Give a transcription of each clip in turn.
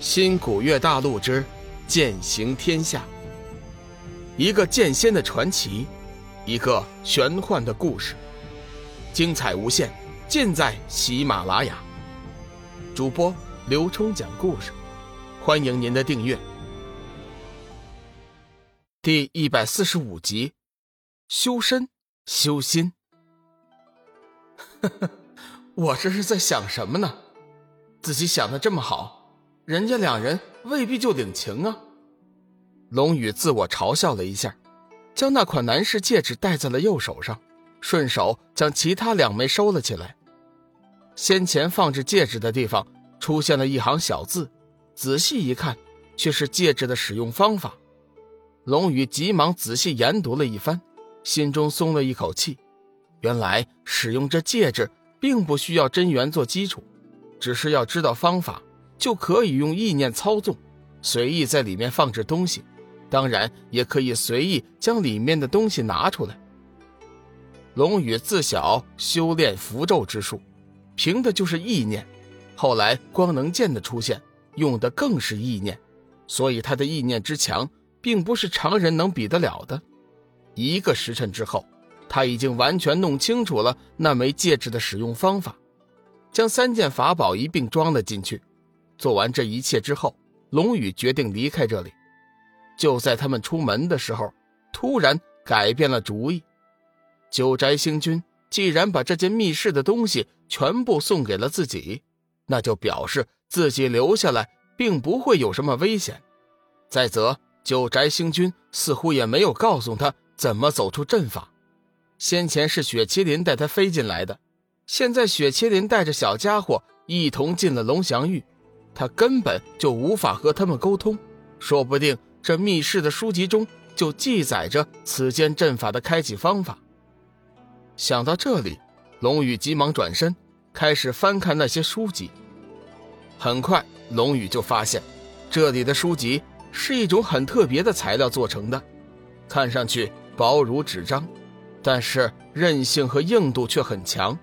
新古月大陆之剑行天下，一个剑仙的传奇，一个玄幻的故事，精彩无限，尽在喜马拉雅。主播刘冲讲故事，欢迎您的订阅。第145集，修身修心。我这是在想什么呢？自己想得这么好，人家两人未必就领情啊。龙宇自我嘲笑了一下，将那款男士戒指戴在了右手上，顺手将其他两枚收了起来。先前放置戒指的地方出现了一行小字，仔细一看却是戒指的使用方法。龙宇急忙仔细研读了一番，心中松了一口气。原来使用这戒指并不需要真元做基础，只是要知道方法，就可以用意念操纵，随意在里面放置东西，当然也可以随意将里面的东西拿出来。龙宇自小修炼符咒之术，凭的就是意念，后来光能剑的出现用的更是意念，所以他的意念之强并不是常人能比得了的。一个时辰之后，他已经完全弄清楚了那枚戒指的使用方法，将三件法宝一并装了进去。做完这一切之后，龙宇决定离开这里。就在他们出门的时候，突然改变了主意。九宅星君既然把这间密室的东西全部送给了自己，那就表示自己留下来并不会有什么危险。再则，九宅星君似乎也没有告诉他怎么走出阵法。先前是雪麒麟带他飞进来的，现在雪麒麟带着小家伙一同进了龙翔域，他根本就无法和他们沟通，说不定这密室的书籍中就记载着此间阵法的开启方法。想到这里，龙宇急忙转身开始翻看那些书籍。很快龙宇就发现，这里的书籍是一种很特别的材料做成的，看上去薄如纸张，但是韧性和硬度却很强。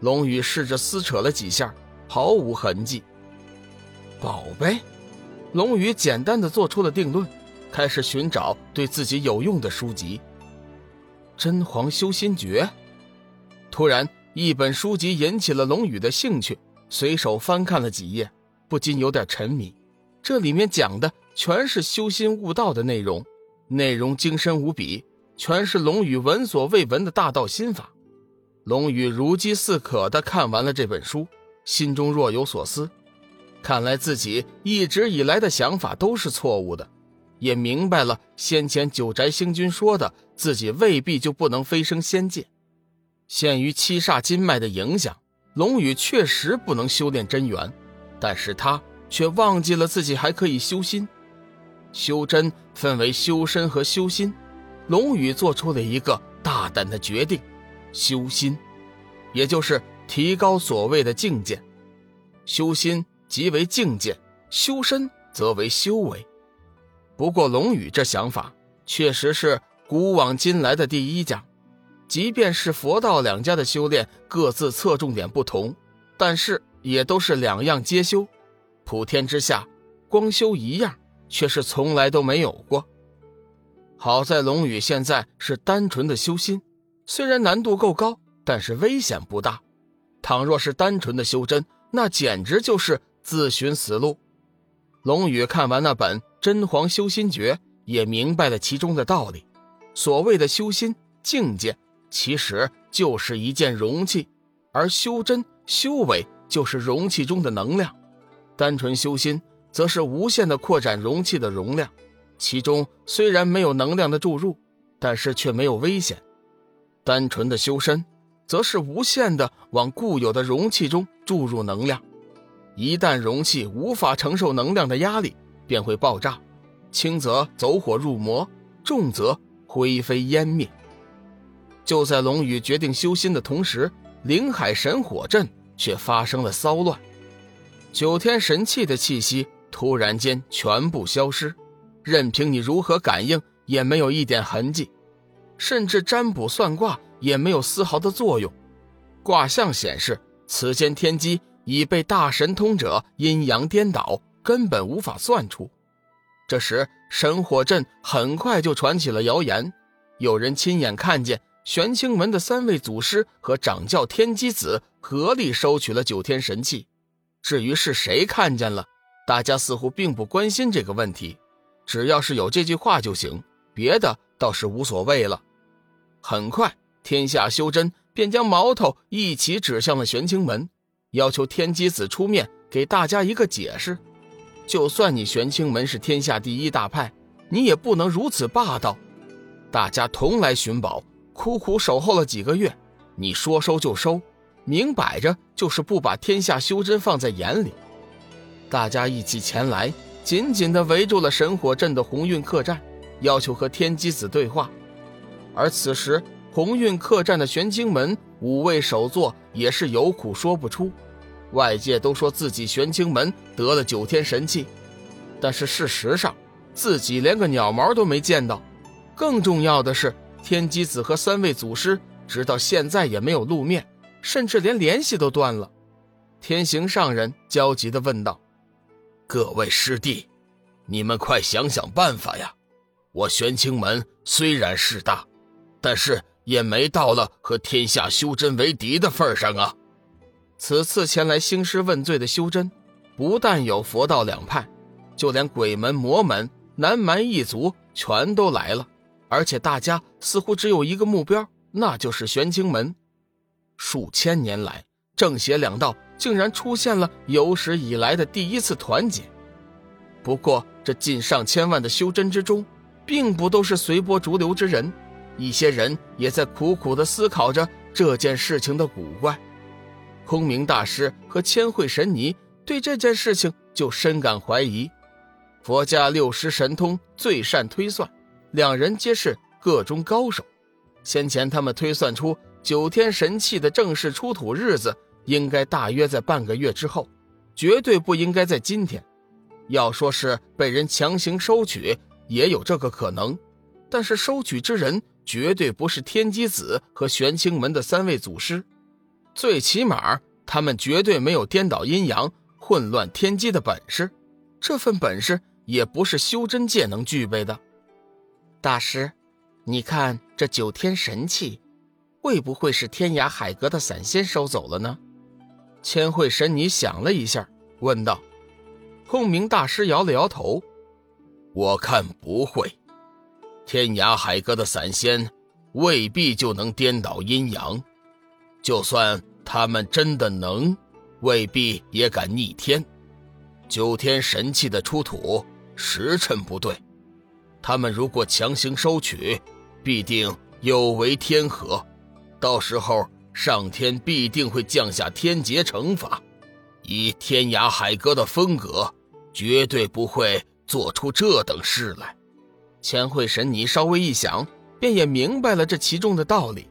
龙宇试着撕扯了几下，毫无痕迹。宝贝，龙宇简单地做出了定论，开始寻找对自己有用的书籍。真皇修心诀。突然一本书籍引起了龙宇的兴趣，随手翻看了几页，不禁有点沉迷。这里面讲的全是修心悟道的内容，内容精深无比，全是龙宇闻所未闻的大道心法。龙宇如饥似渴地看完了这本书，心中若有所思。看来自己一直以来的想法都是错误的，也明白了先前九宅星君说的自己未必就不能飞升仙界。限于七煞金脉的影响，龙宇确实不能修炼真元，但是他却忘记了自己还可以修心。修真分为修身和修心，龙宇做出了一个大胆的决定，修心，也就是提高所谓的境界。修心即为境界，修身则为修为。不过龙宇这想法确实是古往今来的第一家，即便是佛道两家的修炼各自侧重点不同，但是也都是两样皆修。普天之下光修一样却是从来都没有过。好在龙宇现在是单纯的修心，虽然难度够高，但是危险不大。倘若是单纯的修真，那简直就是自寻死路。龙宇看完那本《真皇修心诀》，也明白了其中的道理。所谓的修心境界其实就是一件容器，而修真修为就是容器中的能量。单纯修心则是无限的扩展容器的容量，其中虽然没有能量的注入，但是却没有危险。单纯的修身则是无限的往固有的容器中注入能量，一旦容器无法承受能量的压力，便会爆炸，轻则走火入魔，重则灰飞烟灭。就在龙宇决定修心的同时，灵海神火阵却发生了骚乱。九天神器的气息突然间全部消失，任凭你如何感应也没有一点痕迹，甚至占卜算卦也没有丝毫的作用。卦象显示此间天机已被大神通者阴阳颠倒，根本无法算出。这时神火镇很快就传起了谣言，有人亲眼看见玄清门的三位祖师和掌教天机子合力收取了九天神器。至于是谁看见了，大家似乎并不关心这个问题，只要是有这句话就行，别的倒是无所谓了。很快天下修真便将矛头一起指向了玄清门，要求天机子出面给大家一个解释。就算你玄清门是天下第一大派，你也不能如此霸道。大家同来寻宝，苦苦守候了几个月，你说收就收，明摆着就是不把天下修真放在眼里。大家一起前来，紧紧地围住了神火镇的鸿运客栈，要求和天机子对话。而此时鸿运客栈的玄清门五位首座也是有苦说不出，外界都说自己玄清门得了九天神器，但是事实上自己连个鸟毛都没见到。更重要的是，天机子和三位祖师直到现在也没有露面，甚至连联系都断了。天行上人焦急地问道：各位师弟，你们快想想办法呀，我玄清门虽然势大，但是也没到了和天下修真为敌的份上啊。此次前来兴师问罪的修真，不但有佛道两派，就连鬼门、魔门、南蛮一族全都来了，而且大家似乎只有一个目标，那就是玄清门。数千年来，正邪两道竟然出现了有史以来的第一次团结。不过这近上千万的修真之中，并不都是随波逐流之人，一些人也在苦苦地思考着这件事情的古怪。空明大师和千惠神尼对这件事情就深感怀疑。佛家六师神通最善推算，两人皆是各中高手。先前他们推算出九天神器的正式出土日子应该大约在半个月之后，绝对不应该在今天。要说是被人强行收取，也有这个可能，但是收取之人绝对不是天机子和玄清门的三位祖师，最起码他们绝对没有颠倒阴阳、混乱天机的本事，这份本事也不是修真界能具备的。大师，你看这九天神器会不会是天涯海阁的散仙收走了呢？千惠神尼想了一下问道。空明大师摇了摇头：我看不会，天涯海阁的散仙未必就能颠倒阴阳，就算他们真的能，未必也敢逆天。九天神器的出土时辰不对，他们如果强行收取，必定有违天和，到时候上天必定会降下天劫惩罚。以天涯海阁的风格，绝对不会做出这等事来。千惠神尼稍微一想，便也明白了这其中的道理。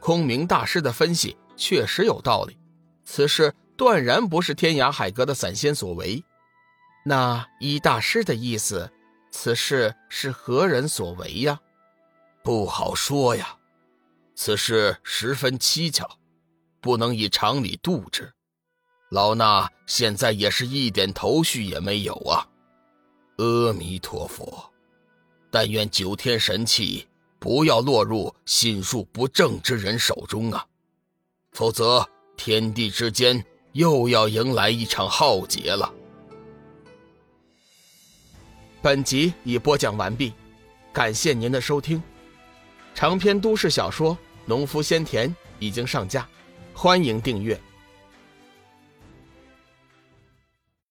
空明大师的分析确实有道理，此事断然不是天涯海阁的散仙所为。那依大师的意思，此事是何人所为呀？不好说呀，此事十分蹊跷，不能以常理度之。老衲现在也是一点头绪也没有啊。阿弥陀佛，但愿九天神器不要落入心术不正之人手中啊，否则天地之间又要迎来一场浩劫了。本集已播讲完毕，感谢您的收听。长篇都市小说《农夫先田》已经上架，欢迎订阅。